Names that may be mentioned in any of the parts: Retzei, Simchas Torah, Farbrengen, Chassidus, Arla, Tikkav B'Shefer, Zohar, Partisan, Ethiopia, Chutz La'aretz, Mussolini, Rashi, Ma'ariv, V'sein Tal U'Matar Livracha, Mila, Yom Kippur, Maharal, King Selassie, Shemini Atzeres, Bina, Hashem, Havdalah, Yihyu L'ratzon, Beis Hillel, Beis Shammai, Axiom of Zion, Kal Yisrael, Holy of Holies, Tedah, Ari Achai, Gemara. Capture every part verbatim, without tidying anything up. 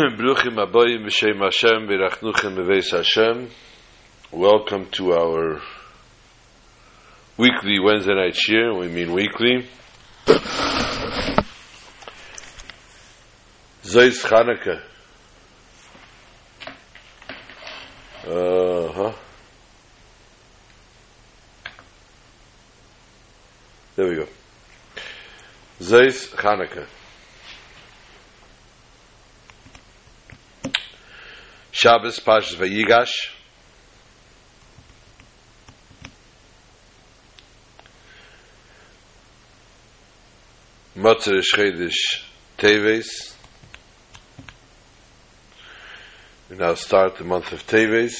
B'ruchim aboyim b'shem Hashem b'rachnuchem b'veis Hashem. Welcome to our weekly Wednesday night shir. We mean weekly. Zos Chanukah. Uh huh. There we go. Zos Chanukah. Shabbos Parshas Vayigash. Motzei Shabbos Chodesh Teves. We now start the month of Teves.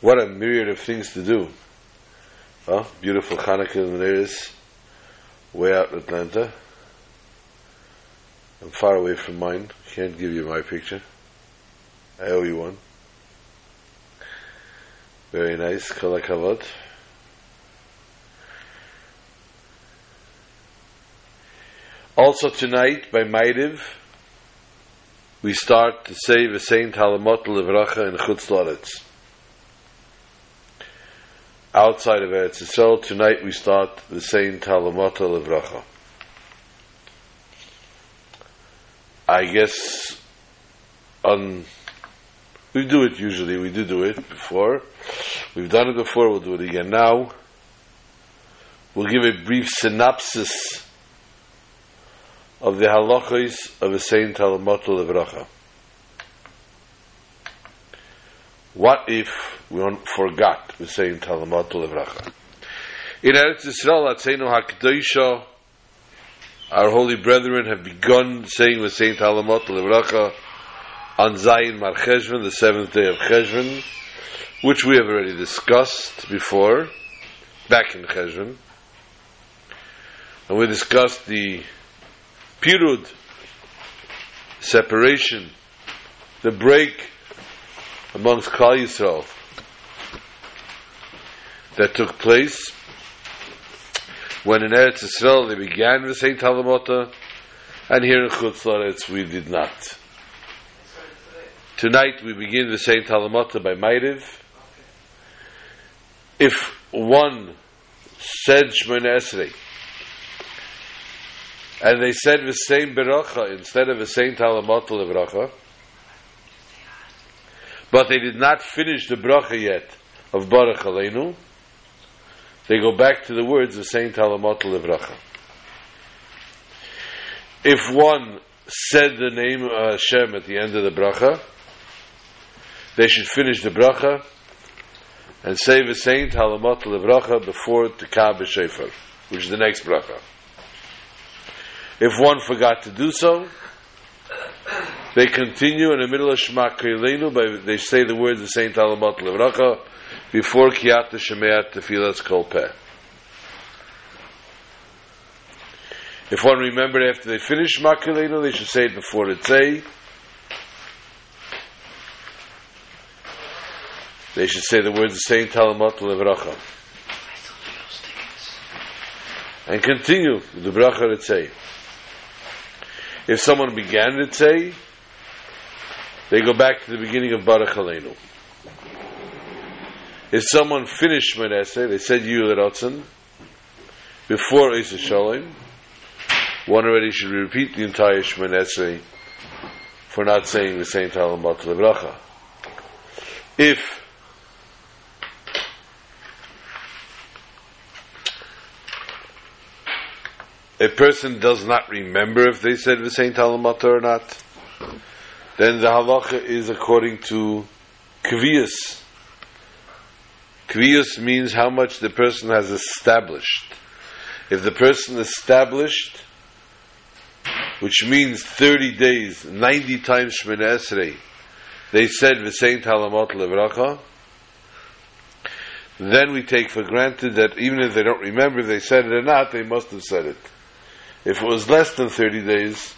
What a myriad of things to do. Huh? Beautiful Hanukkah in the Eretz. Way out in Atlanta. I'm far away from mine. Can't give you my picture. I owe you one. Very nice. Kol hakavod. Also tonight, by Ma'ariv, we start to say V'sein Tal U'Matar Livracha in Chutz La'aretz. Outside of Eretz Yisrael, tonight we start V'sein Tal U'Matar Livracha. I guess on we do it usually, we do do it before. We've done it before, we'll do it again now. We'll give a brief synopsis of the halachos of V'sein Tal U'Matar Livracha. What if we forgot V'sein Tal U'Matar Livracha? In Eretz Yisrael, Atzeinu HaKedosha, our holy brethren have begun saying V'sein Tal U'Matar Livracha on Zayin Mar Cheshvan, the seventh day of Cheshvan, which we have already discussed before, back in Cheshvan. And we discussed the Pirud, separation, the break amongst Kal Yisrael that took place when in Eretz Yisrael they began V'sein Tal U'Matar, and here in Chutz La'aretz we did not. Tonight we begin V'sein Tal U'Matar by Ma'ariv. If one said Shmoyne Esrei and they said V'sein Beracha instead of V'sein Tal U'Matar Livracha, but they did not finish the bracha yet of Baruch Aleinu, they go back to the words of V'sein Tal U'Matar Livracha. If one said the name of Hashem at the end of the bracha, they should finish the bracha and say V'sein Tal U'Matar Livracha before Tikkav B'Shefer, which is the next bracha. If one forgot to do so, they continue in the middle of Shema K'Yilenu, but they say the words of V'sein Tal U'Matar Livracha before Kiyat Shemeat Tefilas Kol Peh. If one remembered after they finish Shema K'Yilenu, they should say it before Retzei. They should say the words of V'sein Tal U'Matar Livracha and continue with the bracha Retzei. If someone began Retzei, they go back to the beginning of Baruch Aleinu. If someone finished Shmoyne Esrei, they said Yihyu L'ratzon before Eser Shalom, one already should repeat the entire Shmoyne Esrei for not saying V'sein Tal U'Matar Livracha. If a person does not remember if they said V'sein Tal U'Matar or not, then the halacha is according to kviyas. Kviyas means how much the person has established. If the person established, which means thirty days, ninety times Shmoyne Esrei, they said V'sein Tal U'Matar Livracha, then we take for granted that even if they don't remember if they said it or not, they must have said it. If it was less than thirty days,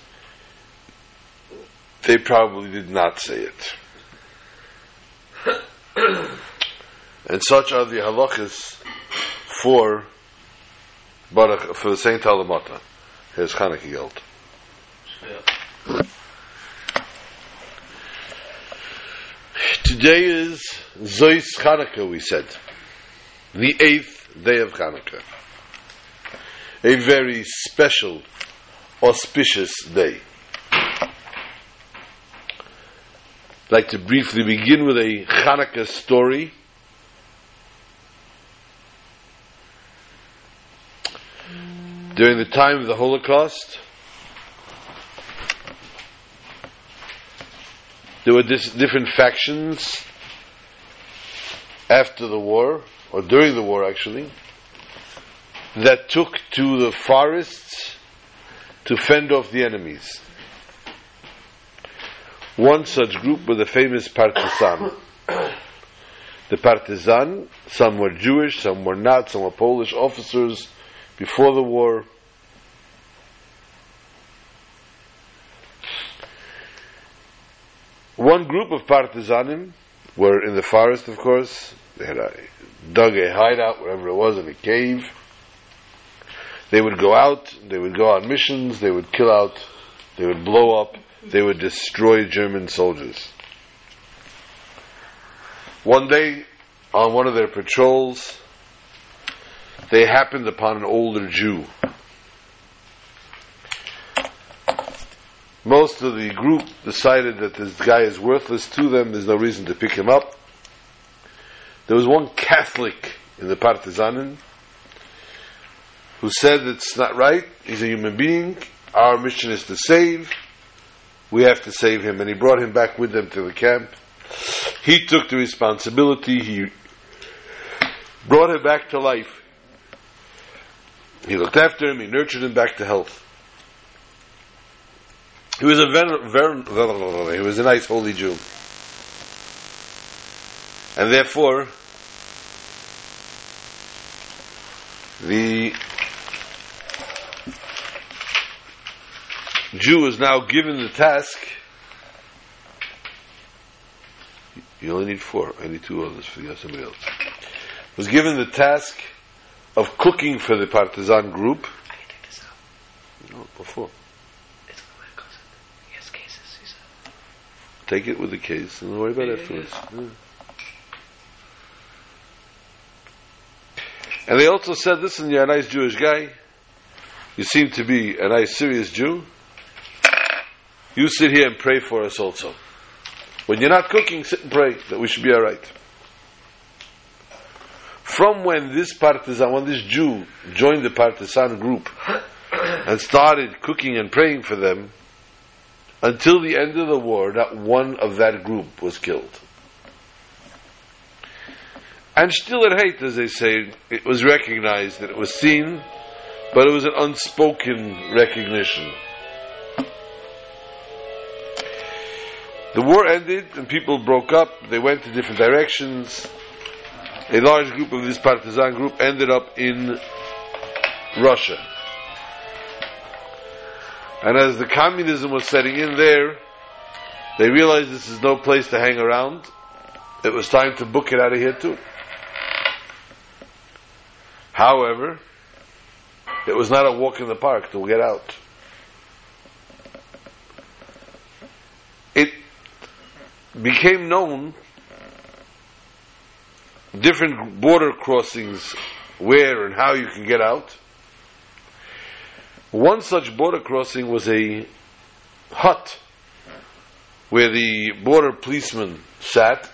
they probably did not say it. And such are the halachas for Baruch for V'sein Tal U'Matar. Here's Chanukah Yelt. Today is Zos Chanukah, we said. The eighth day of Chanukah. A very special, auspicious day. I'd like to briefly begin with a Chanukah story. During the time of the Holocaust, there were dis- different factions after the war, or during the war actually, that took to the forests to fend off the enemies. One such group were the famous Partisan. The Partisan, some were Jewish, some were not, some were Polish officers before the war. One group of partisanim were in the forest, of course. They had a, dug a hideout, wherever it was, in a cave. They would go out, they would go on missions, they would kill out, they would blow up, they would destroy German soldiers. One day, on one of their patrols, they happened upon an older Jew. Most of the group decided that this guy is worthless to them, there's no reason to pick him up. There was one Catholic in the Partisanen who said, it's not right, he's a human being, our mission is to save, we have to save him. And he brought him back with them to the camp. He took the responsibility, he brought him back to life. He looked after him, he nurtured him back to health. He was a ver- ver- he was a nice holy Jew. And therefore, the Jew is now given the task. You only need four, I need two others for somebody else. Was given the task of cooking for the partisan group. I can take this out. No, before. It's the way it goes. He has cases, he said. Take it with the case and don't worry about yeah, it afterwards. Yeah. Yeah. And they also said, listen, you're a nice Jewish guy. You seem to be a nice, serious Jew. You sit here and pray for us also. When you're not cooking, sit and pray that we should be all right. From when this partisan, when this Jew joined the partisan group and started cooking and praying for them, until the end of the war, not one of that group was killed. And still it hate, as they say, it was recognized, and it was seen, but it was an unspoken recognition. The war ended and people broke up, they went to different directions. A large group of this partisan group ended up in Russia. And as the communism was setting in there, they realized this is no place to hang around. It was time to book it out of here too. However, it was not a walk in the park to get out. It became known, different border crossings, where and how you can get out. One such border crossing was a hut where the border policeman sat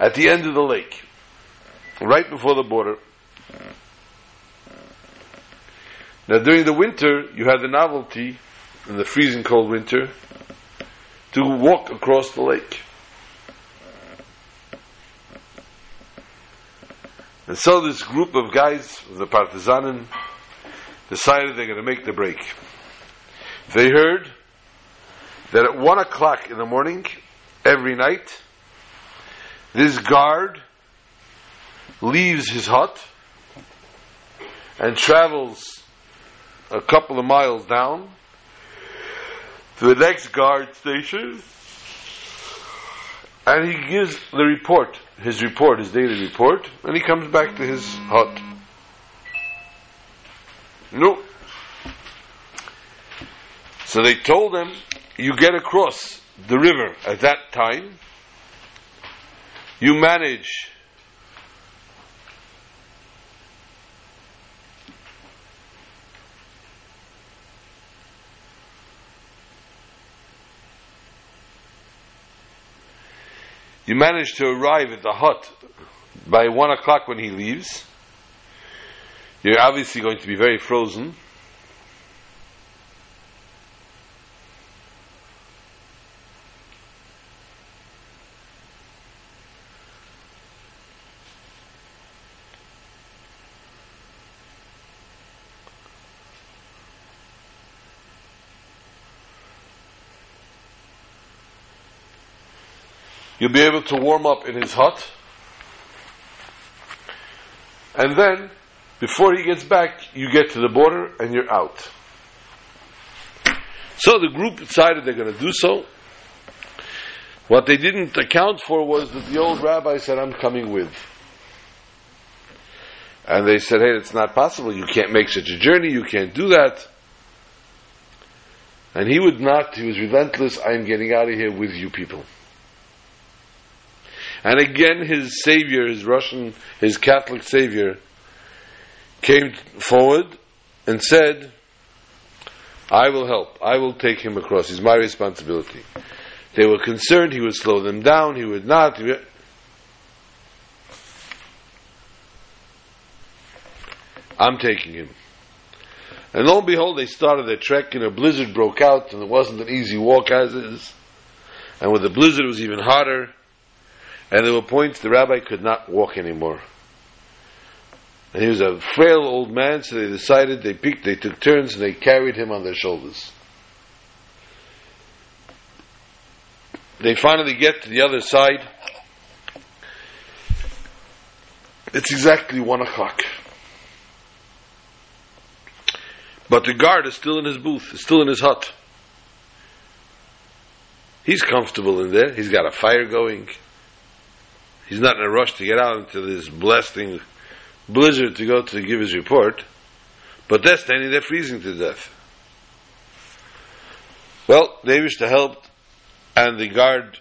at the end of the lake, right before the border. Now during the winter, you had the novelty, in the freezing cold winter, to walk across the lake. And so this group of guys, the Partisanen, decided they're going to make the break. They heard that at one o'clock in the morning, every night, this guard leaves his hut and travels a couple of miles down to the next guard station and he gives the report, his report, his daily report, and he comes back to his hut. No. So they told him, you get across the river at that time, you manage You manage to arrive at the hut by one o'clock when he leaves. You're obviously going to be very frozen. You'll be able to warm up in his hut. And then, before he gets back, you get to the border and you're out. So the group decided they're going to do so. What they didn't account for was that the old rabbi said, I'm coming with. And they said, hey, it's not possible. You can't make such a journey. You can't do that. And he would not. He was relentless. I'm getting out of here with you people. And again, his savior, his Russian, his Catholic savior, came forward and said, I will help. I will take him across. It's my responsibility. They were concerned he would slow them down. He would not. I'm taking him. And lo and behold, they started their trek and a blizzard broke out and it wasn't an easy walk as is. And with the blizzard it was even harder. And there were points the rabbi could not walk anymore. And he was a frail old man, so they decided, they picked, they took turns, and they carried him on their shoulders. They finally get to the other side. It's exactly one o'clock. But the guard is still in his booth, is still in his hut. He's comfortable in there, he's got a fire going. He's not in a rush to get out into this blasting blizzard to go to give his report. But they're standing there freezing to death. Well, they wished to help, and the guard,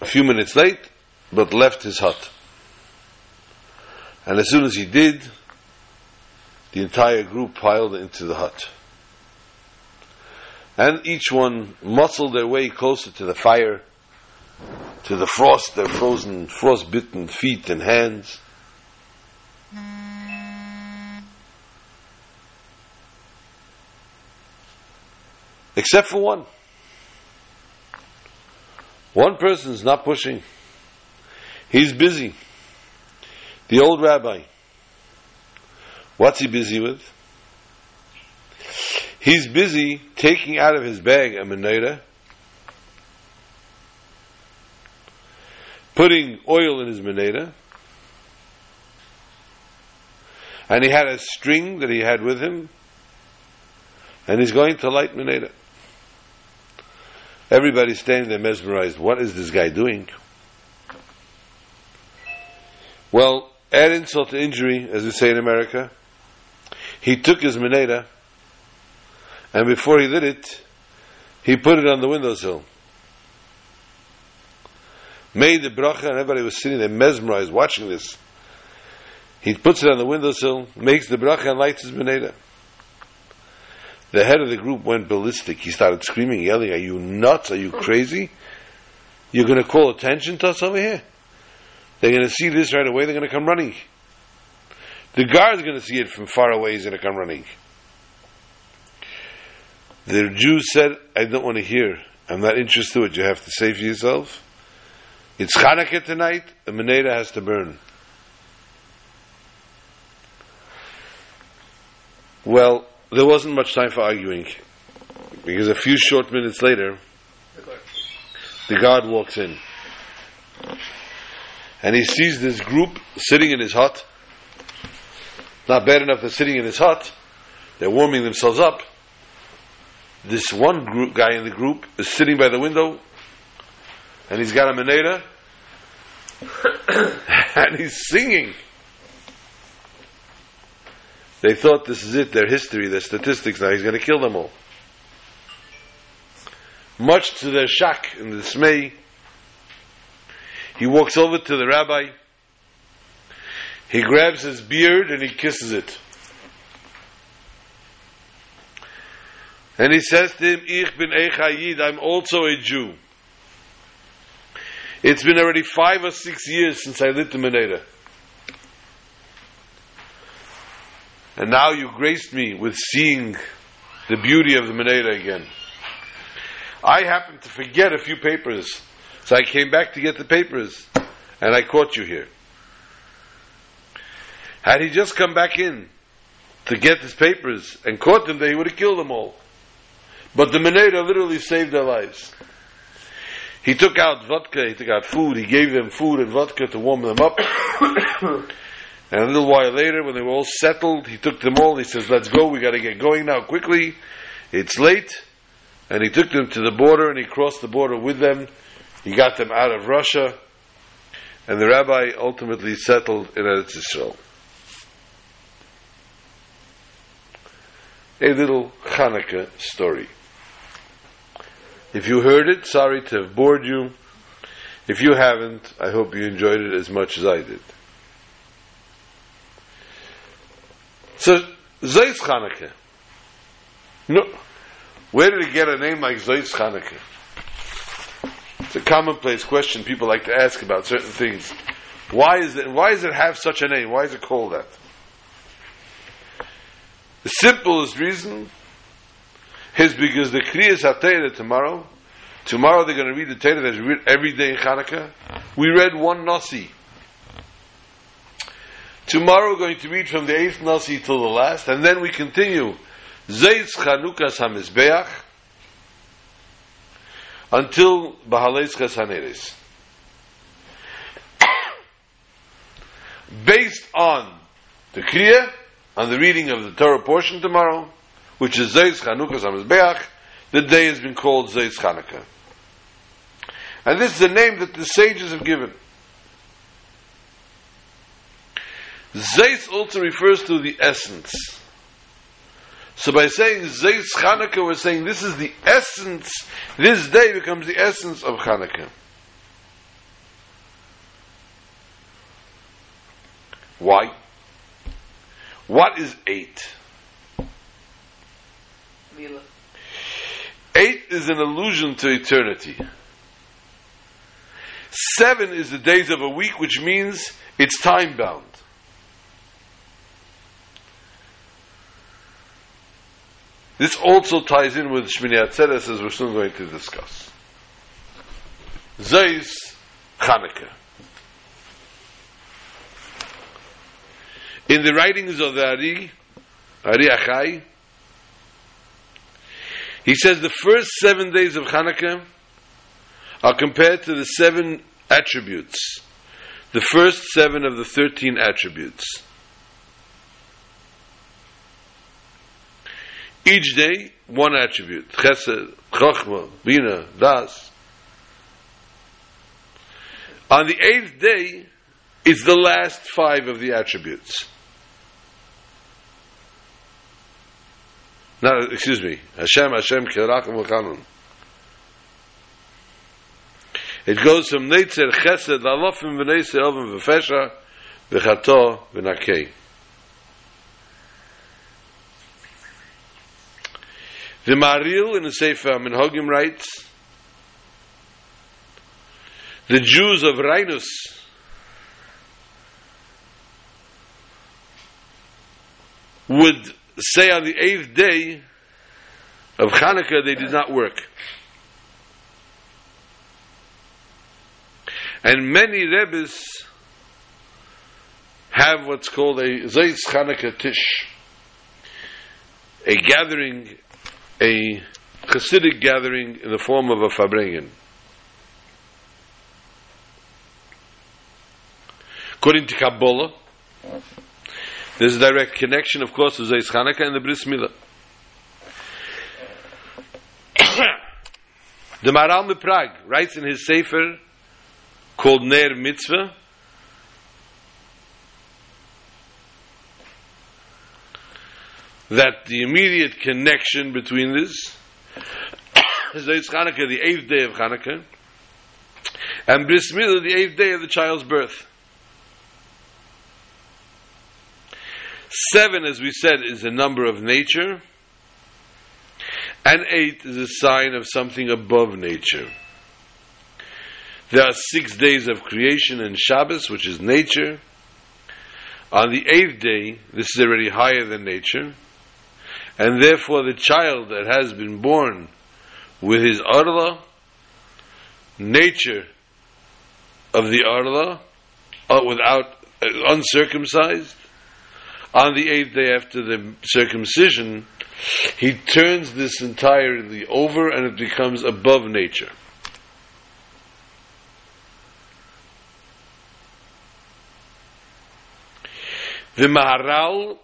a few minutes late, but left his hut. And as soon as he did, the entire group piled into the hut. And each one muscled their way closer to the fire, to the frost, their frozen, frost-bitten feet and hands. Except for one. One person is not pushing. He's busy. The old rabbi. What's he busy with? He's busy taking out of his bag a mineta, putting oil in his mineta, and he had a string that he had with him, and he's going to light mineta. Everybody's standing there mesmerized. What is this guy doing? Well, add insult to injury, as we say in America, he took his mineta, and before he lit it, he put it on the windowsill. Made the bracha, and everybody was sitting there mesmerized watching this. He puts it on the windowsill, makes the bracha, and lights his mineta. The head of the group went ballistic. He started screaming, yelling, are you nuts? Are you crazy? You're going to call attention to us over here? They're going to see this right away, they're going to come running. The guard's going to see it from far away, he's going to come running. The Jew said, I don't want to hear. I'm not interested in what you have to say for yourself. It's Chanukah tonight, the mineta has to burn. Well, there wasn't much time for arguing, because a few short minutes later, the guard walks in. And he sees this group sitting in his hut. Not bad enough they're sitting in his hut, they're warming themselves up. This one group, guy in the group is sitting by the window, and he's got a mineta, and he's singing. They thought this is it, their history, their statistics, now he's going to kill them all. Much to their shock and dismay, he walks over to the rabbi, he grabs his beard and he kisses it. And he says to him, Ich bin Echayid, I'm also a Jew. It's been already five or six years since I lit the mineta. And now you graced me with seeing the beauty of the mineta again. I happened to forget a few papers, so I came back to get the papers, and I caught you here. Had he just come back in to get his papers and caught them, then he would have killed them all. But the mineta literally saved their lives. He took out vodka, he took out food, he gave them food and vodka to warm them up. And a little while later, when they were all settled, he took them all, he says, let's go, we got to get going now quickly, it's late. And he took them to the border, and he crossed the border with them. He got them out of Russia, and the rabbi ultimately settled in Eretz Yisrael. A little Hanukkah story. If you heard it, sorry to have bored you. If you haven't, I hope you enjoyed it as much as I did. So, Zos Chanukah. No, where did he get a name like Zos Chanukah? It's a commonplace question people like to ask about certain things. Why is it? Why does it have such a name? Why is it called that? The simplest reason is because the Kriya is Tedah tomorrow. Tomorrow they're going to read the Tedah that's read every day in Chanukah. We read one Nasi. Tomorrow we're going to read from the eighth Nasi till the last, and then we continue. Zos Chanukah HaMizbeach until Bahaleis Chasaneres. Based on the Kriya, on the reading of the Torah portion tomorrow, which is Zos Chanukah HaMizbeach, the day has been called Zos Chanukah. And this is the name that the sages have given. Zeis also refers to the essence. So by saying Zos Chanukah, we're saying this is the essence, this day becomes the essence of Chanukah. Why? What is eight? Mila. Eight is an allusion to eternity. Seven is the days of a week, which means it's time bound. This also ties in with Shemini Atzeres, as we're soon going to discuss. Zos Chanukah. In the writings of the Ari, Ari Achai, he says the first seven days of Chanukah are compared to the seven attributes, the first seven of the thirteen attributes. Each day, one attribute. Chesed, Chochmah, Bina, Das. On the eighth day, it's the last five of the attributes. No, excuse me. Hashem, Hashem, Kerachim, Uchanan. It goes from Netzer, Chesed, Alofim, V'neiser, Elvim, V'fesha, V'chato, V'nakei. The Maharal in the Sefer Minhagim writes, the Jews of Rhinus would say on the eighth day of Chanukah they did not work. And many Rebbes have what's called a Zos Chanukah Tish, a gathering, a Hasidic gathering in the form of a Farbrengen. According to Kabbalah, there's a direct connection, of course, with Zos Chanukah and the Brismillah. The Maharal of Prague writes in his Sefer called Ner Mitzvah that the immediate connection between this is that it's Hanukkah, the eighth day of Hanukkah, and Brismillah, the eighth day of the child's birth. Seven, as we said, is a number of nature, and eight is a sign of something above nature. There are six days of creation and Shabbos, which is nature. On the eighth day, this is already higher than nature, and therefore the child that has been born with his Arla, nature of the Arla, without uh, uncircumcised, on the eighth day after the circumcision, he turns this entirely over and it becomes above nature. The Maharal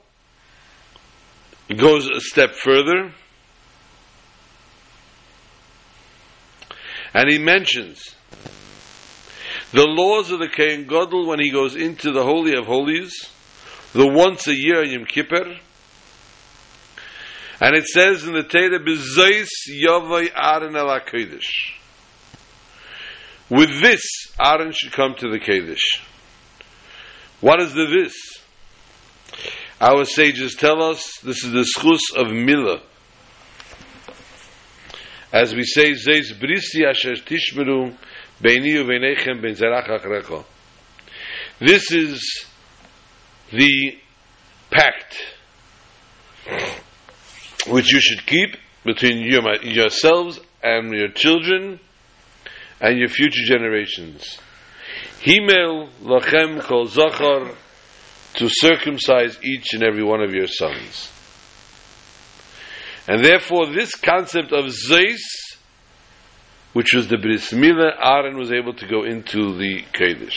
goes a step further and he mentions the laws of the Kohen Gadol when he goes into the Holy of Holies, the once a year Yom Kippur, and it says in the Tedah, B'zois Yavai Aaron al HaKodesh. With this, Aaron should come to the Kodesh. What is the this? Our sages tell us this is the schus of Milah. As we say, Zeis Brisi Asher Tishmeru Beini Uvenechem Ben Zerach Achrecha. This is the pact which you should keep between you, yourselves and your children and your future generations. Himel lachem kol zachar, to circumcise each and every one of your sons. And therefore this concept of zeis, which was the bris milah, Aaron was able to go into the Kodesh.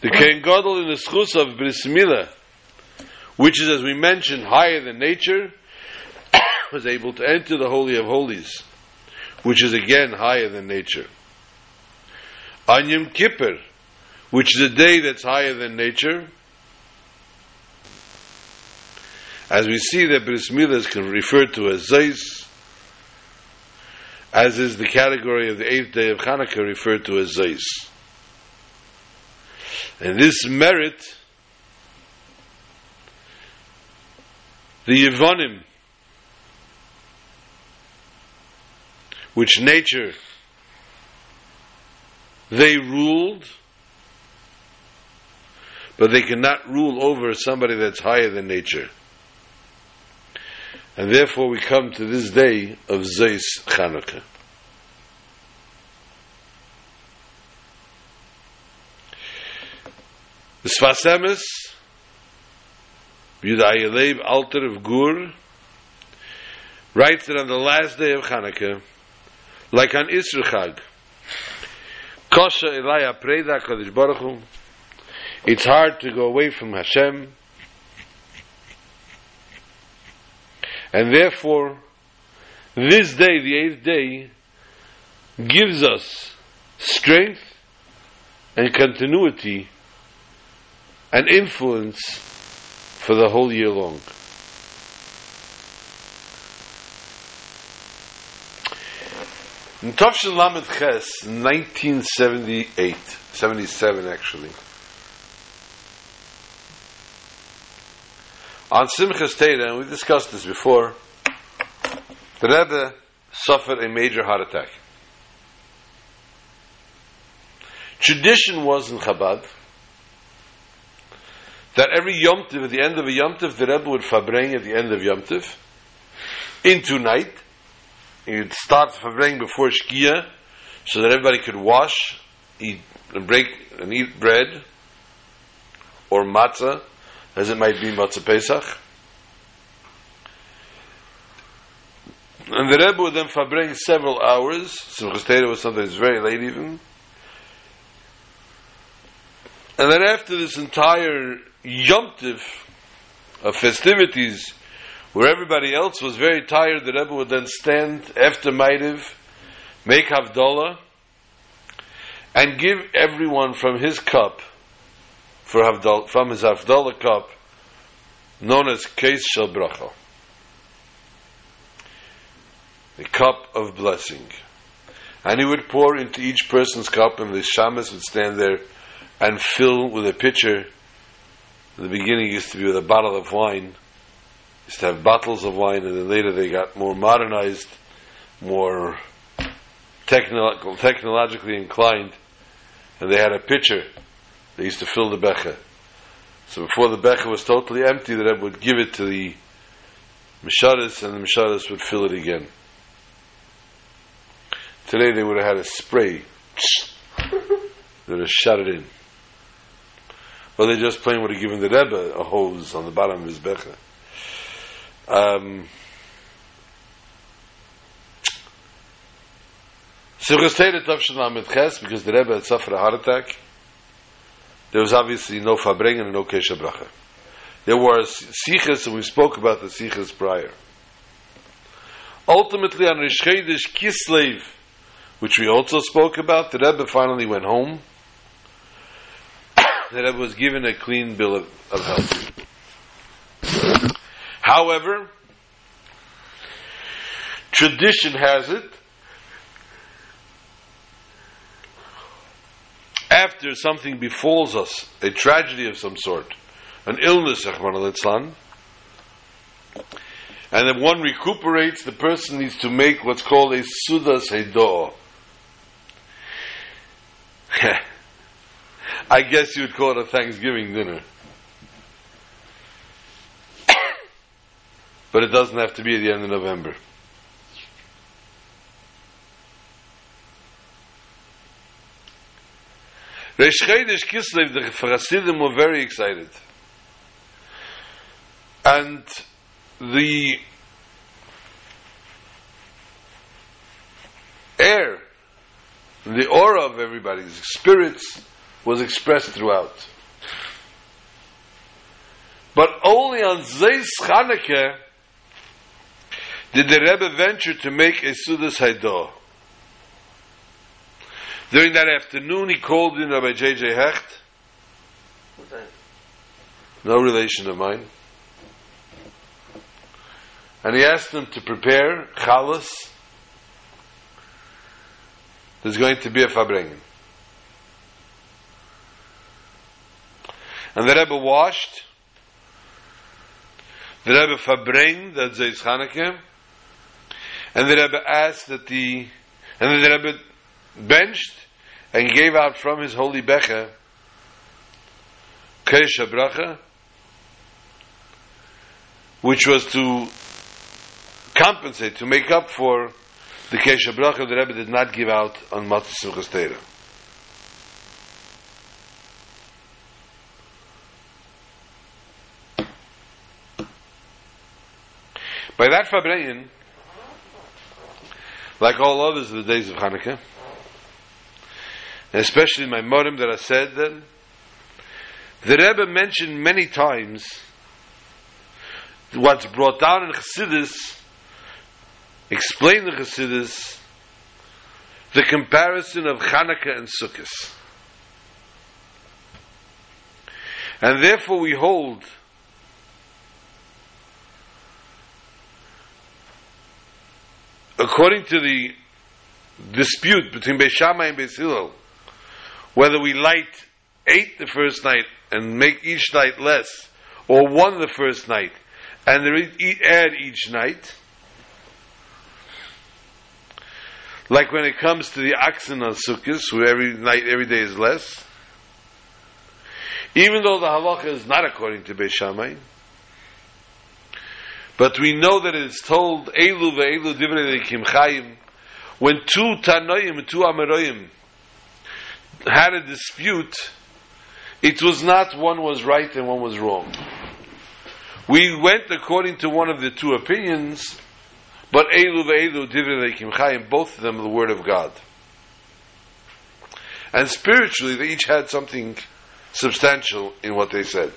The Kohen Gadol in the schus of Bris Milah, which is, as we mentioned, higher than nature, was able to enter the Holy of Holies, which is again higher than nature. On Yom Kippur, which is a day that's higher than nature, as we see that Bris Milah is referred to as Zeis, as is the category of the eighth day of Hanukkah referred to as Zeis. And this merit, the Yevonim, which nature they ruled, but they cannot rule over somebody that's higher than nature. And therefore we come to this day of Zeis Chanukah. The Sfasemis, Yudayaleib Alter of Gur, writes that on the last day of Hanukkah, like on Isr Chag, Kosha Elaya Preda Kadosh Baruch Hu, it's hard to go away from Hashem, and therefore this day, the eighth day, gives us strength and continuity and influence for the whole year long. In Tov Shel Lamed Ches, nineteen seventy-eight, seventy-seven actually, on Simchas Tedah, and we discussed this before, the Rebbe suffered a major heart attack. Tradition was in Chabad that every Yom Tov, at the end of a Yom Tov, the Rebbe would Farbrengen at the end of Yom Tov, into night. He would start Farbrengen before Shkia, so that everybody could wash, eat, and break, and eat bread, or matzah, as it might be Matzah Pesach. And the Rebbe would then Farbrengen several hours, Simchas Torah was sometimes very late even, and then after this entire Yom Tov of festivities where everybody else was very tired, the Rebbe would then stand after Ma'ariv, make Havdalah, and give everyone from his cup, for Havdalah, from his Havdalah cup, known as Keis Shel Bracha, the cup of blessing. And he would pour into each person's cup, and the shamas would stand there and fill with a pitcher. In the beginning it used to be with a bottle of wine. Used to have bottles of wine, and then later they got more modernized, more technological, technologically inclined, and they had a pitcher. They used to fill the becher. So before the becher was totally empty, the Rebbe would give it to the misharis, and the misharis would fill it again. Today they would have had a spray. They would have shot it in. Or they just plain would have given the Rebbe a hose on the bottom of his becher. Um, because the Rebbe had suffered a heart attack, there was obviously no Farbrengen and no Kesha Bracha. There were Sichas, and we spoke about the Sichas prior. Ultimately, on Rish Chodesh Kislev, which we also spoke about, the Rebbe finally went home. The Rebbe was given a clean bill of, of health. However, tradition has it, after something befalls us, a tragedy of some sort, an illness, and then one recuperates, the person needs to make what's called a sudas hedo. I guess you would call it a Thanksgiving dinner. But it doesn't have to be at the end of November. Reish Chodesh Kislev, the Chassidim were very excited. And the air, the aura of everybody's spirits was expressed throughout. But only on Zos Chanukah did the Rebbe venture to make a Sudas Haidah. During that afternoon, he called in Rabbi J J Hecht. What's that? No relation of mine. And he asked him to prepare chalas. There's going to be a Farbrengen. And the Rebbe washed. The Rebbe Farbrengen, that's Zos Chanukah. And the Rebbe asked that the... And the Rebbe benched and gave out from his holy becher Kesha Bracha, which was to compensate, to make up for the Kesha Bracha the Rebbe did not give out on Matzah Simchas Torah. By that Farbrengen, like all others of the days of Hanukkah, especially my Morim that I said then, the Rebbe mentioned many times what's brought down in Chassidus, explained in Chassidus, the comparison of Hanukkah and Sukkot. And therefore we hold according to the dispute between Beis Shammai and Beis Hillel, whether we light eight the first night and make each night less, or one the first night and add each night, like when it comes to the oxen on Sukkot, where every night, every day is less, even though the halacha is not according to Beis Shammai, but we know that it is told Eilu ve'Eilu divrei Elikim Chayim, when two Tanoim and two Amoraim had a dispute, it was not one was right and one was wrong. We went according to one of the two opinions, but Eilu ve'Eilu divrei Elikim Chayim, both of them the word of God. And spiritually they each had something substantial in what they said.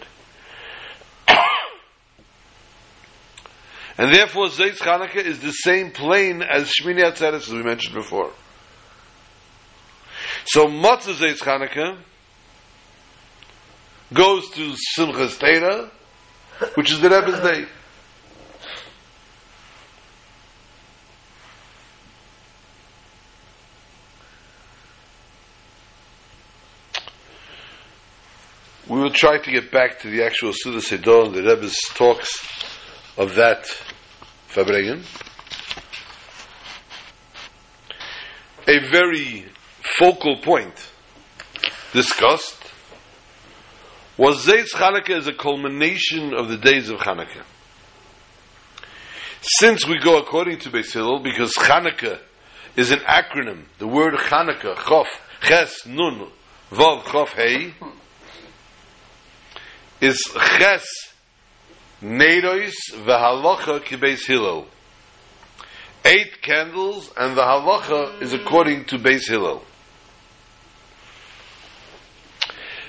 And therefore, Zeitz Chanukah is the same plane as Shemini Atzeres, as we mentioned before. So, Matzah Zeitz Chanukah goes to Simchas Tedah, which is the Rebbe's day. We will try to get back to the actual Suda Seidah and the Rebbe's talks of that Farbrengen. A very focal point discussed was Zeitz Chanukah as a culmination of the days of Chanukah. Since we go according to Beis Hillel, because Chanukah is an acronym, the word Chanukah, Chof, Ches, Nun, Vav, Chof, Hei, is Ches Neirois v'halacha kibeis Hillel. Eight candles and the halacha is according to Beis Hillel.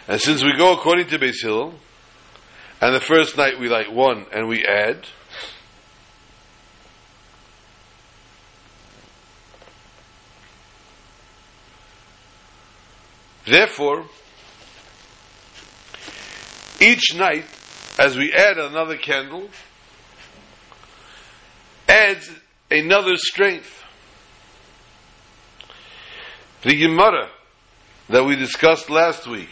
And since we go according to Beis Hillel, and the first night we light one and we add, therefore, each night, as we add another candle, adds another strength. The Gemara that we discussed last week,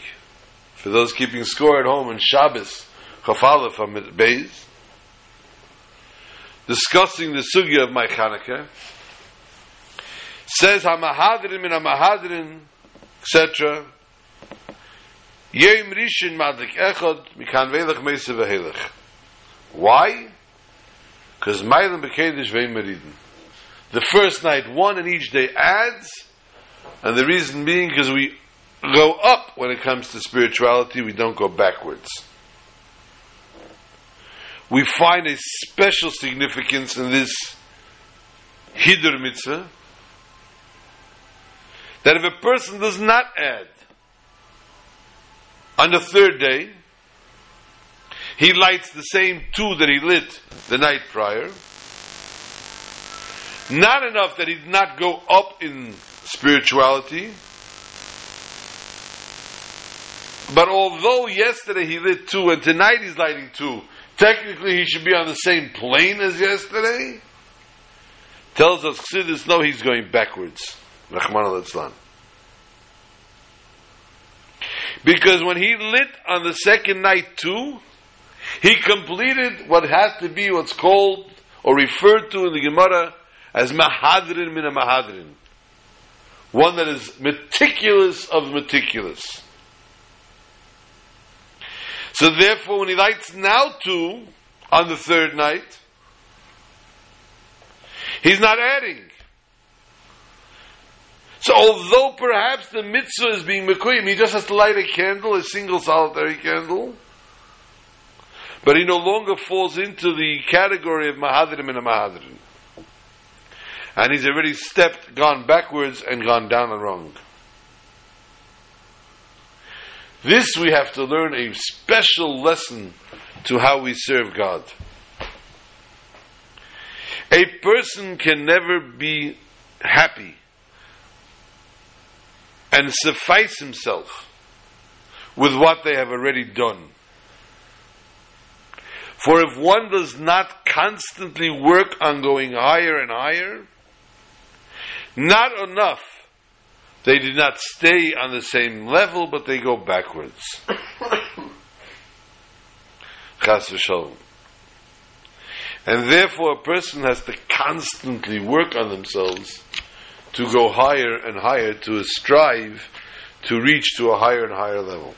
for those keeping score at home in Shabbos, Chafala from Beis, discussing the sugya of my Chanukah, says, HaMahadrin min HaMahadrin, et cetera, Yom Rishon Madlik Echad Mikan Velach Meisa Vehelach. Why? Because Mailim Bekedesh Vein Meridin. The first night one and each day adds, and the reason being because we go up when it comes to spirituality, we don't go backwards. We find a special significance in this Hidur Mitzvah, that if a person does not add, on the third day, he lights the same two that he lit the night prior. Not enough that he did not go up in spirituality, but although yesterday he lit two and tonight he's lighting two, technically he should be on the same plane as yesterday. Tells us Chassidus, no, he's going backwards. Rachman al-Islam. Because when he lit on the second night too, he completed what has to be what's called or referred to in the Gemara as Mahadrin min Mahadrin. One that is meticulous of meticulous. So therefore when he lights now too, on the third night, he's not adding. So although perhaps the mitzvah is being mekuyim, he just has to light a candle, a single solitary candle, but he no longer falls into the category of mahadrim and a mahadrim. And he's already stepped, gone backwards, and gone down the wrong. This we have to learn a special lesson to how we serve God. A person can never be happy and suffice himself with what they have already done. For if one does not constantly work on going higher and higher, not enough, they did not stay on the same level, but they go backwards. Chas v'shalom. And therefore a person has to constantly work on themselves to go higher and higher, to strive to reach to a higher and higher level.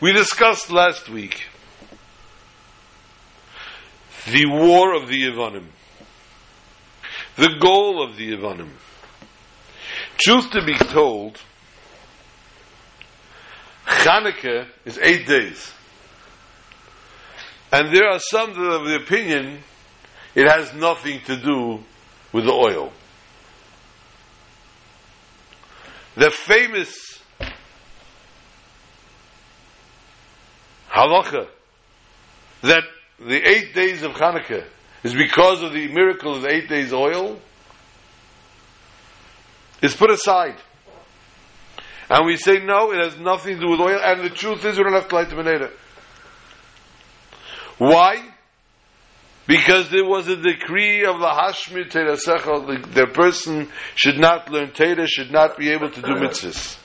We discussed last week the war of the Yevonim, the goal of the Yevonim. Truth to be told, Chanukah is eight days. And there are some that are of the opinion it has nothing to do with the oil. The famous halacha that the eight days of Hanukkah is because of the miracle of the eight days oil is put aside. And we say, no, it has nothing to do with oil. And the truth is, we don't have to light the mineta. Why? Because there was a decree of the Hashmir Tedah, the person should not learn Tedah, should not be able to do mitzvahs.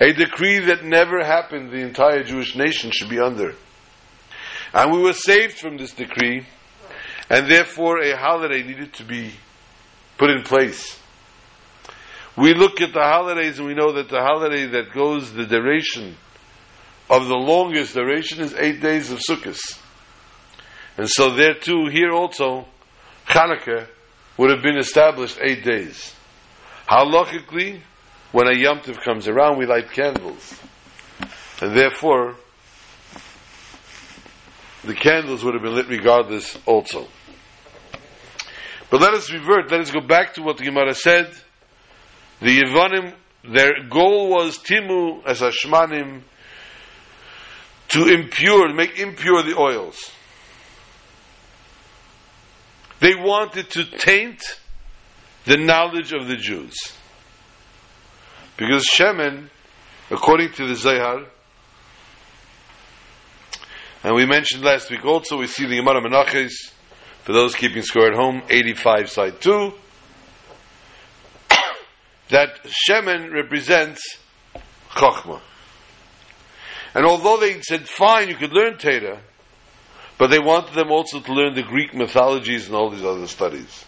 A decree that never happened, the entire Jewish nation should be under. And we were saved from this decree, and therefore a holiday needed to be put in place. We look at the holidays and we know that the holiday that goes the duration of the longest duration is eight days of Sukkot. And so there too, here also, Hanukkah would have been established eight days. Halachically, when a Yom Tov comes around, we light candles. And therefore, the candles would have been lit regardless also. But let us revert, let us go back to what the Gemara said. The Yevanim, their goal was Timu as Hashmanim, to impure, make impure the oils. They wanted to taint the knowledge of the Jews. Because Shemen, according to the Zohar, and we mentioned last week also, we see the Gemara Menaches, for those keeping score at home, eighty-five, side two, that Shemen represents Chochmah. And although they said, fine, you could learn Tedah, but they wanted them also to learn the Greek mythologies and all these other studies.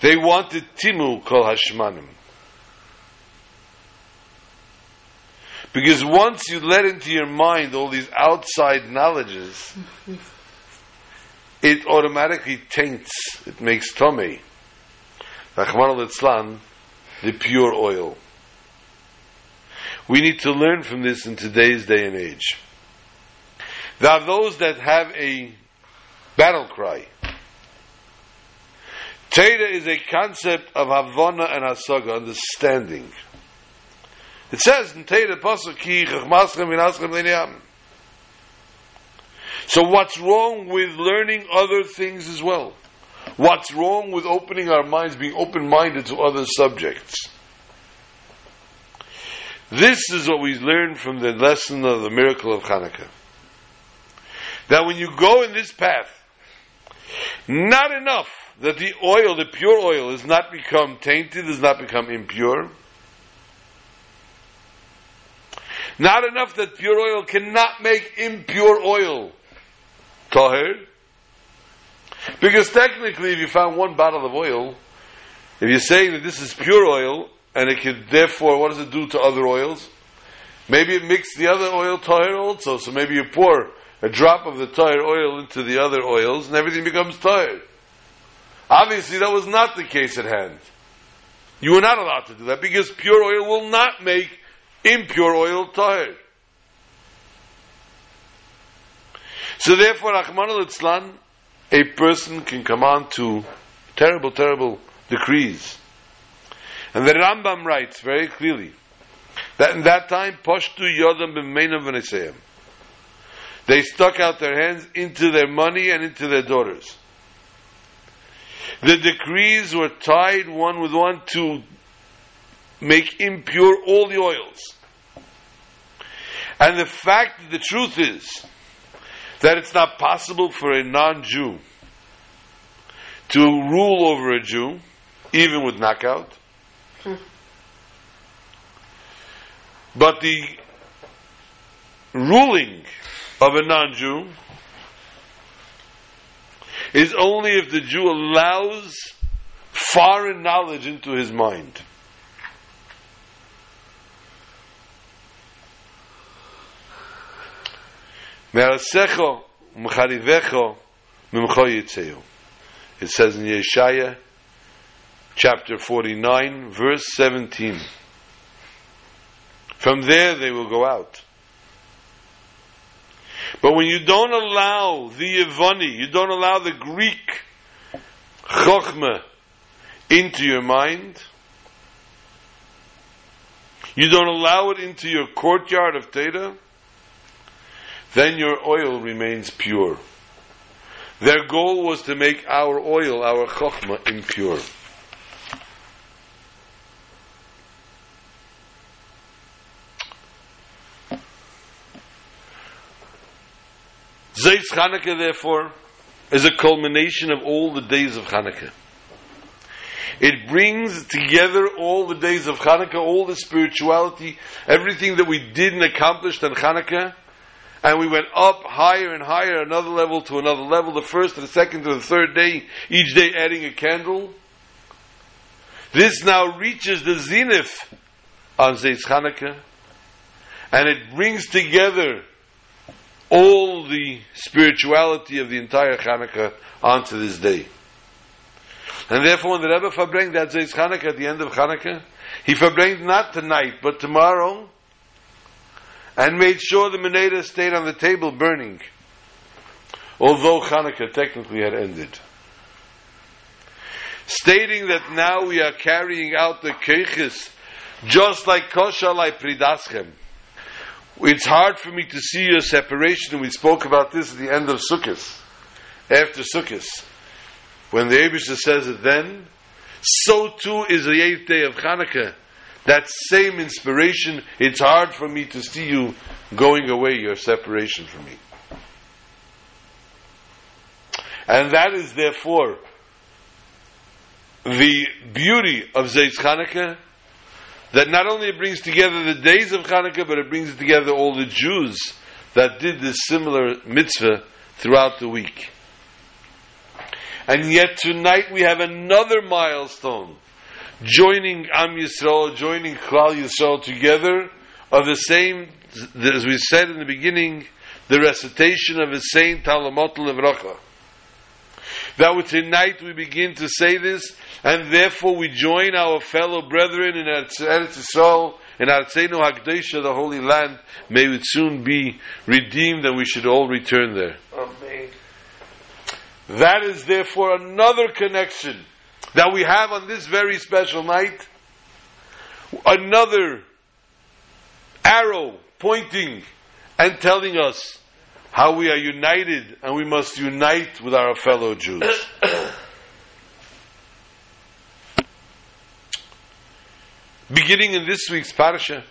They wanted Timu Kol Hashmanim. Because once you let into your mind all these outside knowledges, it automatically taints, it makes Tomei, Rachman al-Islam, the pure oil. We need to learn from this in today's day and age. There are those that have a battle cry. Tedah is a concept of Havana and Hasaga, understanding. It says in Tedah Pasuk, Ki Chachmaschem V'naschem L'Niyam. So what's wrong with learning other things as well? What's wrong with opening our minds, being open-minded to other subjects? This is what we learn from the lesson of the miracle of Hanukkah. That when you go in this path, not enough that the oil, the pure oil, has not become tainted, has not become impure. Not enough that pure oil cannot make impure oil. Tahir. Because technically, if you found one bottle of oil, if you're saying that this is pure oil, and it can therefore, what does it do to other oils? Maybe it mixed the other oil, tahir also, so maybe you pour a drop of the tire oil into the other oils, and everything becomes tired. Obviously, that was not the case at hand. You were not allowed to do that, because pure oil will not make impure oil tired. So therefore, Rachman al-Itzlan, a person can come on to terrible, terrible decrees. And the Rambam writes very clearly, that in that time, Pashtu Yodam B'meinam V'neseyam. They stuck out their hands into their money and into their daughters. The decrees were tied one with one to make impure all the oils. And the fact, the truth is, that it's not possible for a non-Jew to rule over a Jew, even with knockout. Hmm. But the ruling of a non-Jew is only if the Jew allows foreign knowledge into his mind. It says in Yeshaya chapter forty-nine verse seventeen, from there they will go out. But when you don't allow the Yevani, you don't allow the Greek Chochmah into your mind, you don't allow it into your courtyard of Tedah, then your oil remains pure. Their goal was to make our oil, our chokhmah, impure. Zeitz Chanukah, therefore, is a culmination of all the days of Chanukah. It brings together all the days of Chanukah, all the spirituality, everything that we did and accomplished on Chanukah, and we went up higher and higher, another level to another level, the first, the second, to the third day, each day adding a candle. This now reaches the zenith on Zeitz Chanukah, and it brings together all the spirituality of the entire Chanukah onto this day. And therefore, when the Rebbe Farbrengen that Zeitz Chanukah at the end of Chanukah, he Farbrengen not tonight, but tomorrow, and made sure the mineta stayed on the table burning, although Chanukah technically had ended. Stating that now we are carrying out the keiches, just like kosher, like pridaschem. It's hard for me to see your separation. We spoke about this at the end of Sukkot, after Sukkot. When the Eibusha says it then, so too is the eighth day of Chanukah. That same inspiration, it's hard for me to see you going away, your separation from me. And that is therefore the beauty of Zeitz Chanukah, that not only it brings together the days of Chanukah, but it brings together all the Jews that did this similar mitzvah throughout the week. And yet tonight we have another milestone, joining Am Yisrael, joining Kal Yisrael together, of the same, as we said in the beginning, the recitation of V'sein Tal U'Matar Livracha. That with tonight we begin to say this, and therefore we join our fellow brethren in Eretz Yisrael, in Atzeinu HaKedosha, the Holy Land. May it soon be redeemed, and we should all return there. Amen. That is therefore another connection that we have on this very special night. Another arrow pointing and telling us how we are united, and we must unite with our fellow Jews. Beginning in this week's parsha,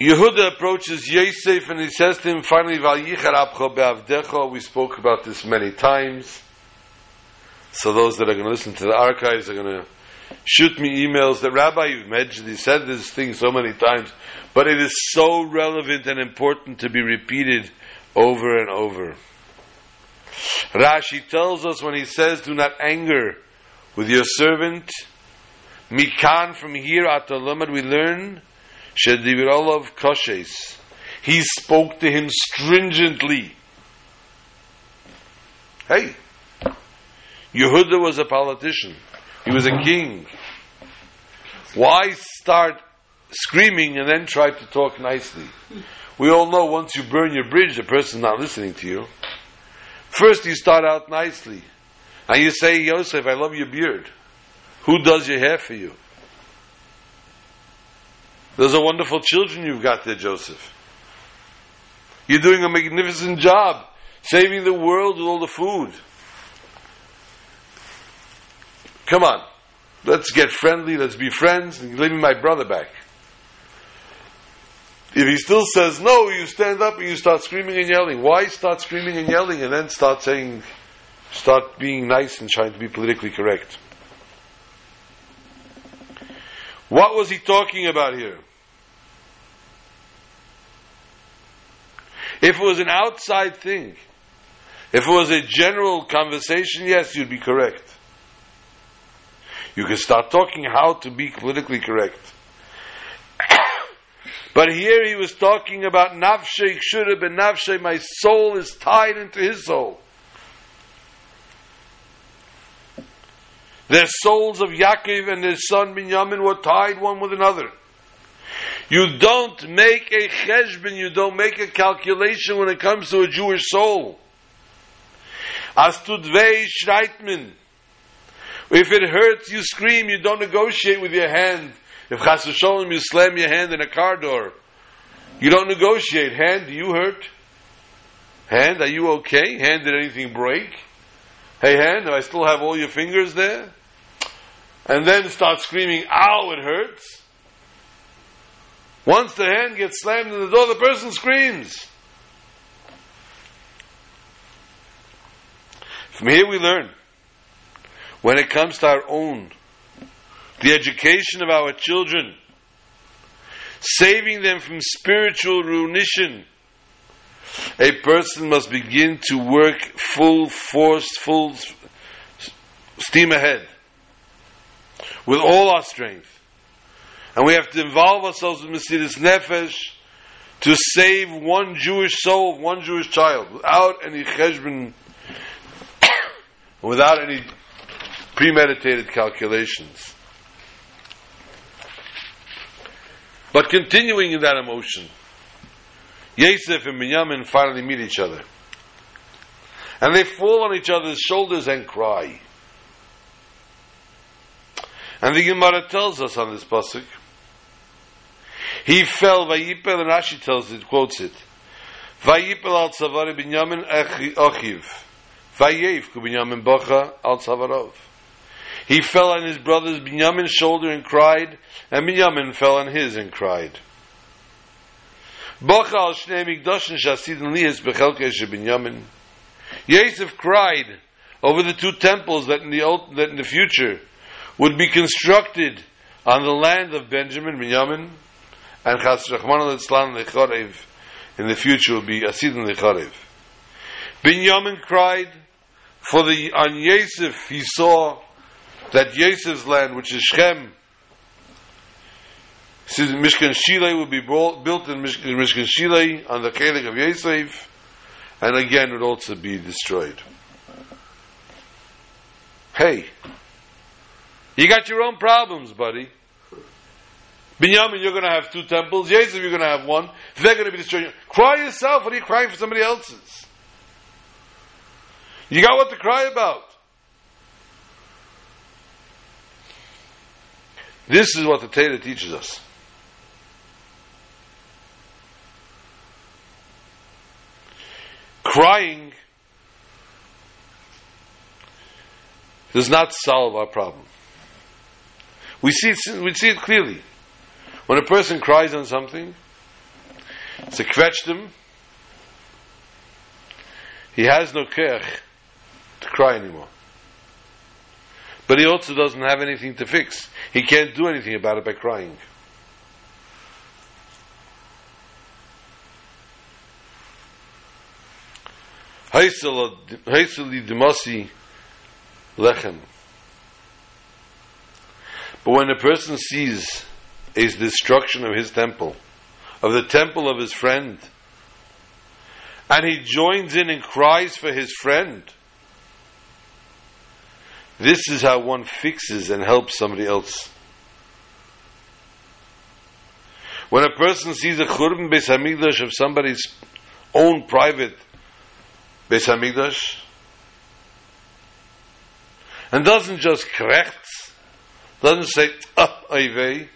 Yehuda approaches Yosef and he says to him, finally, we spoke about this many times. So those that are going to listen to the archives are going to shoot me emails that, Rabbi, you've mentioned, you said this thing so many times, but it is so relevant and important to be repeated over and over. Rashi tells us when he says, do not anger with your servant. Mikan, from here, at the Lamad, we learn, Shedivirolov Koshes. He spoke to him stringently. Hey, Yehuda was a politician. He was a king. Why start screaming and then try to talk nicely? We all know once you burn your bridge, the person's not listening to you. First you start out nicely. And you say, Yosef, I love your beard. Who does your hair for you? Those are wonderful children you've got there, Joseph. You're doing a magnificent job, saving the world with all the food. Come on, let's get friendly, let's be friends, and give me my brother back. If he still says no, you stand up and you start screaming and yelling. Why start screaming and yelling and then start saying, start being nice and trying to be politically correct? What was he talking about here? If it was an outside thing, if it was a general conversation, yes, you'd be correct. You could start talking how to be politically correct. But here he was talking about nafshei kshura benafshei, my soul is tied into his soul. Their souls of Yaakov and his son Binyamin were tied one with another. You don't make a cheshbon, you don't make a calculation when it comes to a Jewish soul. As tudvei shreitmen. If it hurts, you scream, you don't negotiate with your hand. If chas v'sholem, you slam your hand in a car door. You don't negotiate. Hand, do you hurt? Hand, are you okay? Hand, did anything break? Hey, hand, do I still have all your fingers there? And then start screaming, ow, it hurts. Once the hand gets slammed in the door, the person screams. From here we learn, when it comes to our own, the education of our children, saving them from spiritual ruination, a person must begin to work full force, full steam ahead, with all our strength. And we have to involve ourselves with Mesiras Nefesh to save one Jewish soul, one Jewish child, without any cheshbon, without any premeditated calculations. But continuing in that emotion, Yosef and Binyamin finally meet each other. And they fall on each other's shoulders and cry. And the Gemara tells us on this pasuk, he fell, Vayipel, and Rashi tells it, quotes it, Vayipel al tzavari Binyamin achiv, Vayev ku Binyamin bacha al tzavarov. He fell on his brother's Binyamin's shoulder and cried, and Binyamin fell on his and cried. Bacha al shnei migdashin shasidin lihis bechelkei she Binyamin. Yosef cried over the two temples that in the old, that in the future would be constructed on the land of Benjamin, Binyamin, and Chas Rachman al-Islam Lecharev, in the future will be Asidin Lecharev. Binyamin cried for the, on Yosef he saw that Yosef's land, which is Shechem, says Mishkan Shilei will be built in Mishkan Shilei on the Chelik of Yosef, and again would also be destroyed. Hey, you got your own problems, buddy. Binyamin, you're going to have two temples. Yosef, you're going to have one. They're going to be destroyed. Cry yourself. What are you crying for somebody else's? You got what to cry about. This is what the Tedah teaches us. Crying does not solve our problem. We see it, we see it clearly. When a person cries on something, it's a kvetchdim. He has no kerch to cry anymore. But he also doesn't have anything to fix. He can't do anything about it by crying. Haiseli demasi lechem. But when a person sees his destruction of his temple, of the temple of his friend, and he joins in and cries for his friend, this is how one fixes and helps somebody else. When a person sees a Churban Beis Hamikdash of somebody's own private Beis Hamikdash, and doesn't just krechts, doesn't say, oh,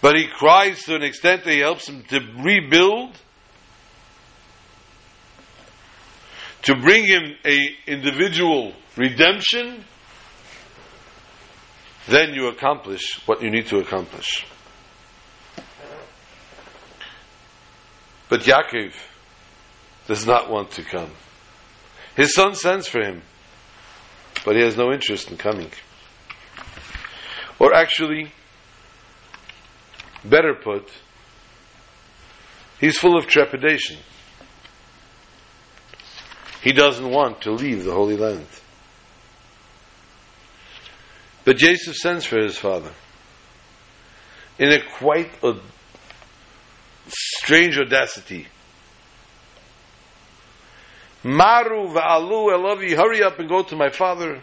but he cries to an extent that he helps him to rebuild, to bring him a individual redemption, then you accomplish what you need to accomplish. But Yaakov does not want to come. His son sends for him, but he has no interest in coming. Or actually, better put, he's full of trepidation. He doesn't want to leave the Holy Land. But Yosef sends for his father in a quite a strange audacity. Maru va'alu elavi, hurry up and go to my father.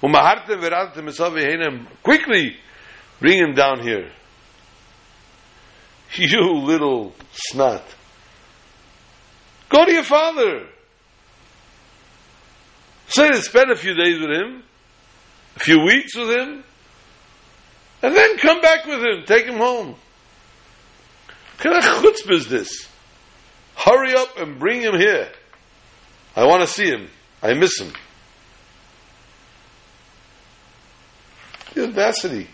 Quickly bring him down here. You little snot. Go to your father. Say to spend a few days with him, a few weeks with him, and then come back with him, take him home. What kind of chutzpah is this? Hurry up and bring him here. I want to see him. I miss him. The audacity.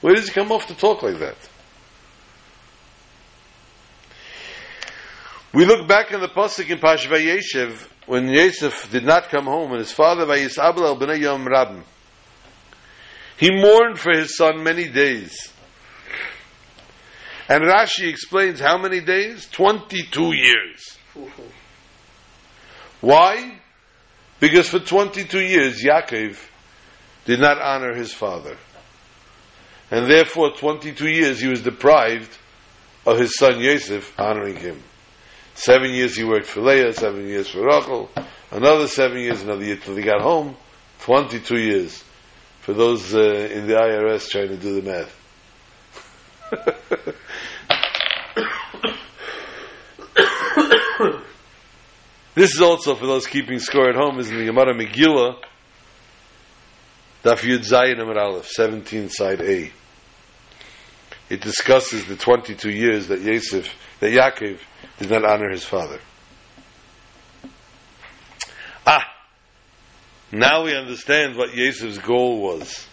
Where does he come off to talk like that? We look back in the pasuk in Parshas Vayeshev when Yosef did not come home and his father Vayisabel al bnei Yom Rabim. He mourned for his son many days. And Rashi explains how many days? twenty-two years. Why? Because for twenty-two years Yaakov did not honor his father. And therefore twenty-two years he was deprived of his son Yosef honoring him. Seven years he worked for Leah, seven years for Rachel, another seven years, another year till he got home. twenty-two years. For those uh, in the I R S trying to do the math. This is also for those keeping score at home, is in the Gemara Megillah, Daf Yud Zayin Amar Aleph, seventeen, side A. It discusses the twenty-two years that Yosef, that Yaakov did not honor his father. Ah! Now we understand what Yosef's goal was.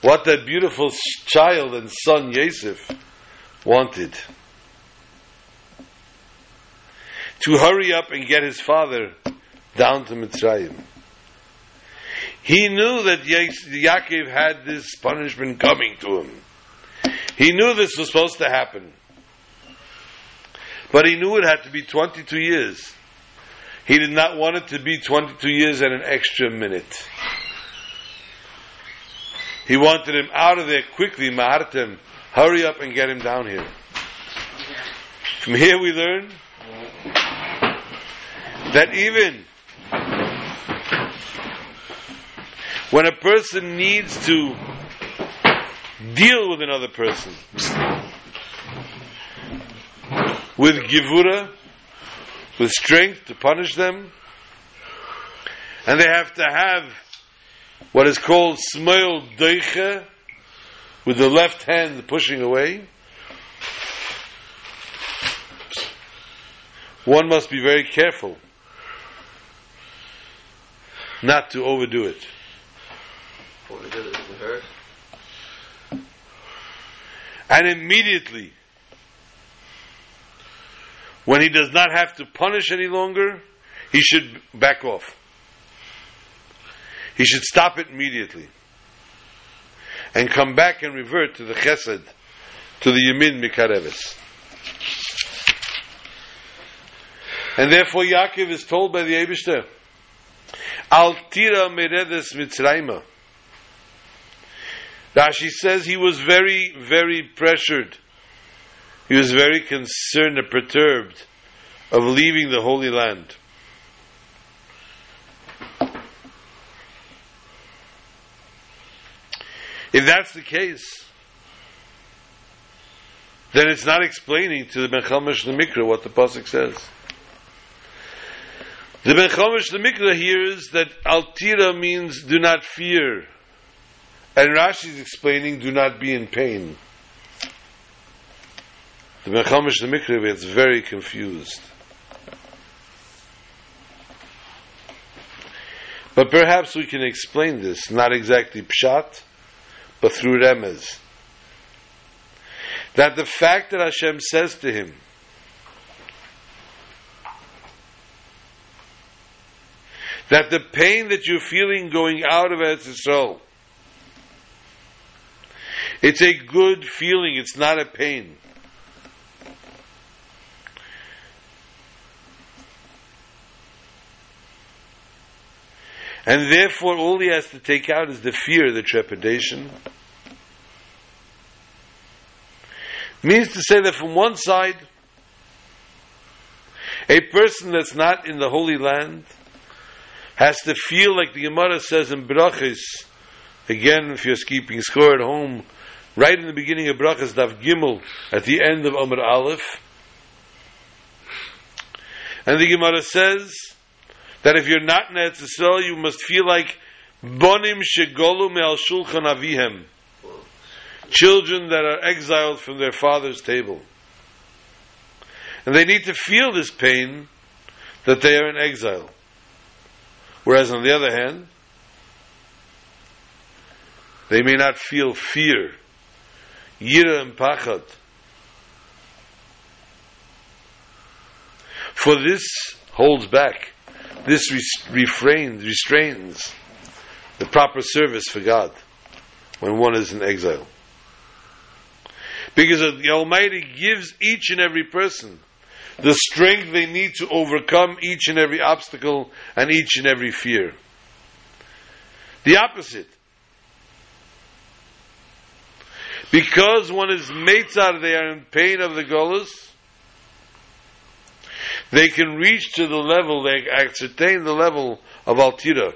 What that beautiful child and son Yosef wanted. To hurry up and get his father down to Mitzrayim. He knew that Yaakov had this punishment coming to him. He knew this was supposed to happen. But he knew it had to be twenty-two years. He did not want it to be twenty-two years and an extra minute. He wanted him out of there quickly, Mahartem. Hurry up and get him down here. From here we learn that even when a person needs to deal with another person, with givura, with strength to punish them, and they have to have what is called smoil deicha, with the left hand pushing away, one must be very careful not to overdo it. And immediately, when he does not have to punish any longer, he should back off. He should stop it immediately. And come back and revert to the chesed, to the yamin mikareves. And therefore Yaakov is told by the Eibishter, Al tira meredes mitzrayma. Rashi says he was very, very pressured. He was very concerned and perturbed of leaving the Holy Land. If that's the case, then it's not explaining to the Ben Chumash Lemikra what the pasuk says. The Ben Chumash Lemikra here is that Altira means do not fear. And Rashi is explaining do not be in pain. The Ben Chumash Lemikra gets very confused. But perhaps we can explain this, not exactly Pshat, but through Remez. That the fact that Hashem says to him, that the pain that you're feeling going out of Eretz Yisrael, it's a good feeling, it's not a pain. And therefore, all he has to take out is the fear, the trepidation. Means to say that from one side, a person that's not in the Holy Land has to feel like the Gemara says in Brachos, again, if you're keeping score at home, right in the beginning of Brachos, Daf Gimel, at the end of Amar Aleph. And the Gemara says that if you're not in Eretz Yisrael, you must feel like bonim shegolu me'al shulchan avihem, children that are exiled from their father's table. and they need to feel this pain that they are in exile. Whereas on the other hand, they may not feel fear, yira and pachad. For this holds back, this refrains, restrains the proper service for God when one is in exile. Because the Almighty gives each and every person the strength they need to overcome each and every obstacle and each and every fear. The opposite. Because one is meitzar, they are in pain of the golus, they can reach to the level, they ascertain the level of altira.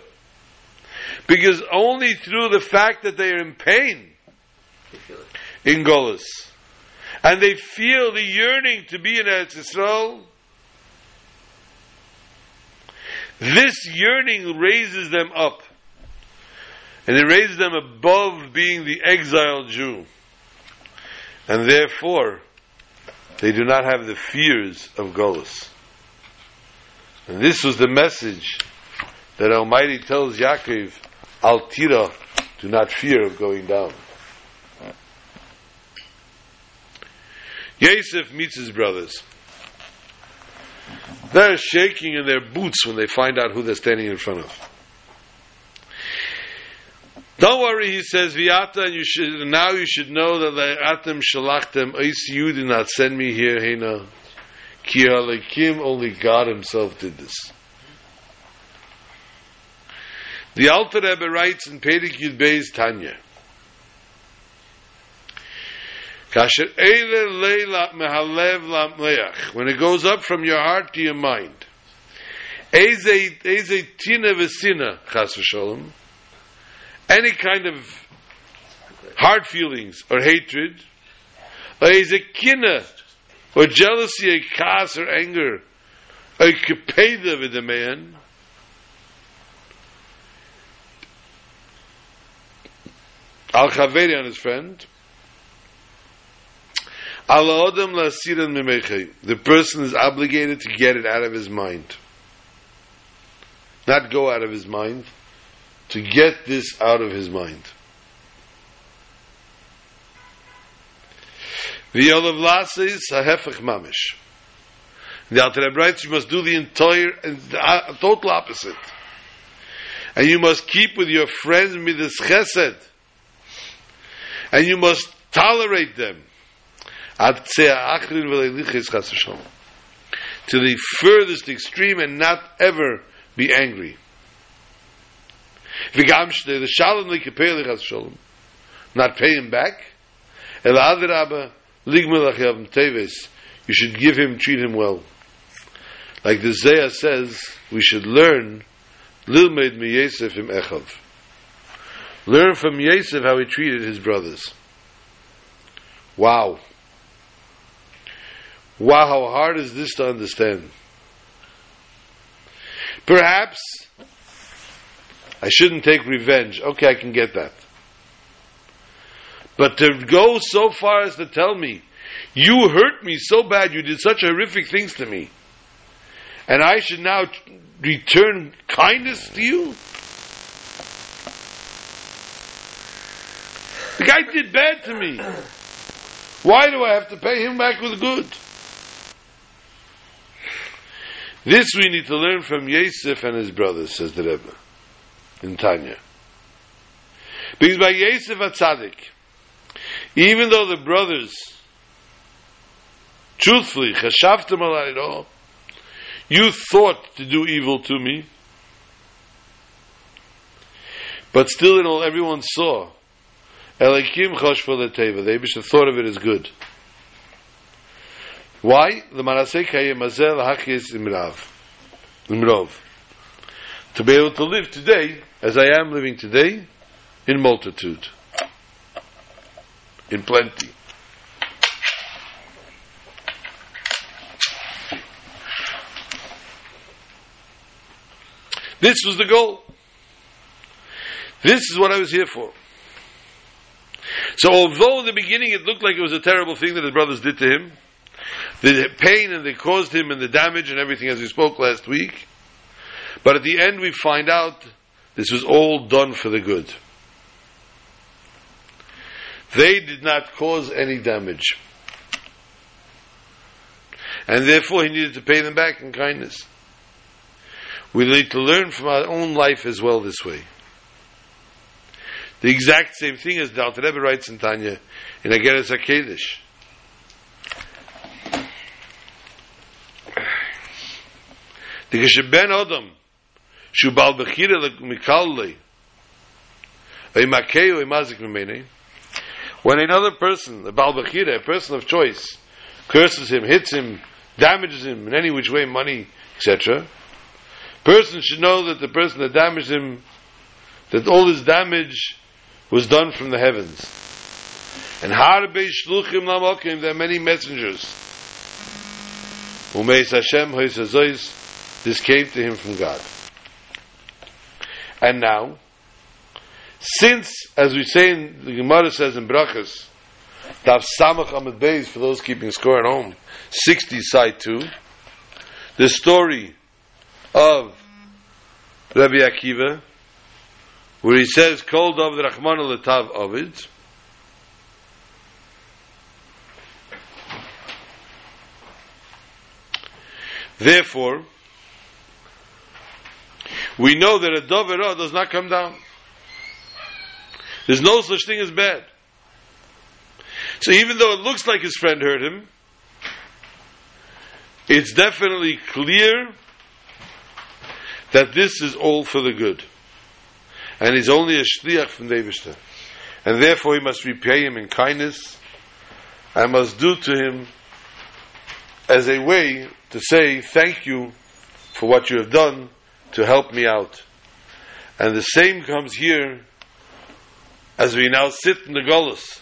Because only through the fact that they are in pain, in golus, and they feel the yearning to be in Eretz Yisrael, this yearning raises them up. And it raises them above being the exiled Jew. And therefore, they do not have the fears of Golus. And this was the message that Almighty tells Yaakov, Al Tira, do not fear of going down. Yosef meets his brothers. They're shaking in their boots when they find out who they're standing in front of. Don't worry, he says, Viata, and you should, now you should know that Atem Shalachtem, you did not send me here, Hena. Ki Halekim, only God Himself did this. The Alter Rebbe writes in Perek Yud Beis Tanya, Kasher Eile Leila Mehalev Lamleach, when it goes up from your heart to your mind, Eze Eze Tina Vesina, Chas V'Sholem, any kind of hard feelings or hatred, or is a kinna, or jealousy, a kas, or anger, a kapeda with a man, al chaveri on his friend, al odem lasiran mimechei. The person is obligated to get it out of his mind, not go out of his mind. To get this out of his mind. The Olav Lasa is Hahefach Mamish. The Alter Rebbe writes, you must do the entire and the total opposite. And you must keep with your friends Midas Chesed. And you must tolerate them. To the furthest extreme and not ever be angry. Not pay him back. You should give him, treat him well. Like the Zayah says, we should learn, learn from Yosef how he treated his brothers. Wow. Wow, how hard is this to understand? Perhaps I shouldn't take revenge. Okay, I can get that. But to go so far as to tell me, you hurt me so bad, you did such horrific things to me, and I should now return kindness to you? The guy did bad to me. Why do I have to pay him back with good? This we need to learn from Yosef and his brothers, says the Rebbe. In Tanya. Because by Yosef HaTzadik, even though the brothers truthfully, chashaftem alayno, you thought to do evil to me, but still in all everyone saw, Elikim choshva leteva, they thought of it as good. Why? The Marasei Kayem Azel Hachis Imrov. To be able to live today, as I am living today, in multitude, in plenty. This was the goal. This is what I was here for. So although in the beginning it looked like it was a terrible thing that his brothers did to him, the pain and they caused him and the damage and everything, as we spoke last week. But at the end we find out this was all done for the good. They did not cause any damage. And therefore he needed to pay them back in kindness. We need to learn from our own life as well this way. The exact same thing as the Alter Rebbe writes in Tanya, in Ageres HaKedesh. The Kesheben Odom, Shubal Bechira Mikalli, Oimakeo Oimazik Mimene, when another person, the Baal Bechira, a person of choice, curses him, hits him, damages him in any which way, money, et cetera, person should know that the person that damaged him, that all his damage was done from the heavens. And Harbei Shluchim Lamokim, there are many messengers. Umeis Hashem Hois HaZois, this came to him from God. And now, since, as we say, in, the Gemara says in Brachas, Tav Samach Amud Beis, for those keeping score at home, sixty side two, the story of Rabbi Akiva, where he says, Kol Dov Rachman Letav Ovid, therefore, we know that a Dovera does not come down. There's no such thing as bad. So even though it looks like his friend hurt him, it's definitely clear that this is all for the good. And he's only a shliach from Deivishter. And therefore he must repay him in kindness and must do to him as a way to say, thank you for what you have done to help me out. And the same comes here as we now sit in the Golus.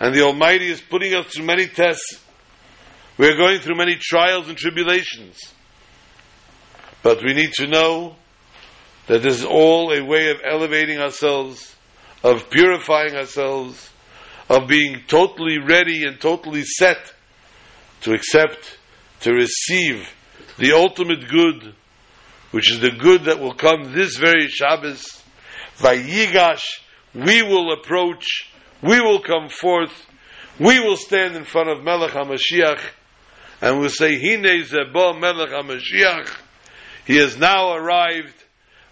And the Almighty is putting us through many tests. We are going through many trials and tribulations. But we need to know that this is all a way of elevating ourselves, of purifying ourselves, of being totally ready and totally set to accept, to receive the ultimate good, which is the good that will come this very Shabbos. Vayigash, we will approach, we will come forth, we will stand in front of Melech HaMashiach, and we'll say, Hinei Zebo Melech HaMashiach, He has now arrived,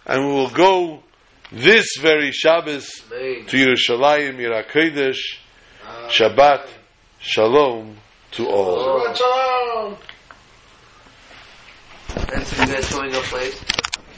and we will go this very Shabbos Amen. To Yerushalayim, Yerakodesh, Shabbat, Shalom to all. Shabbat Shalom! That's a good showing up place.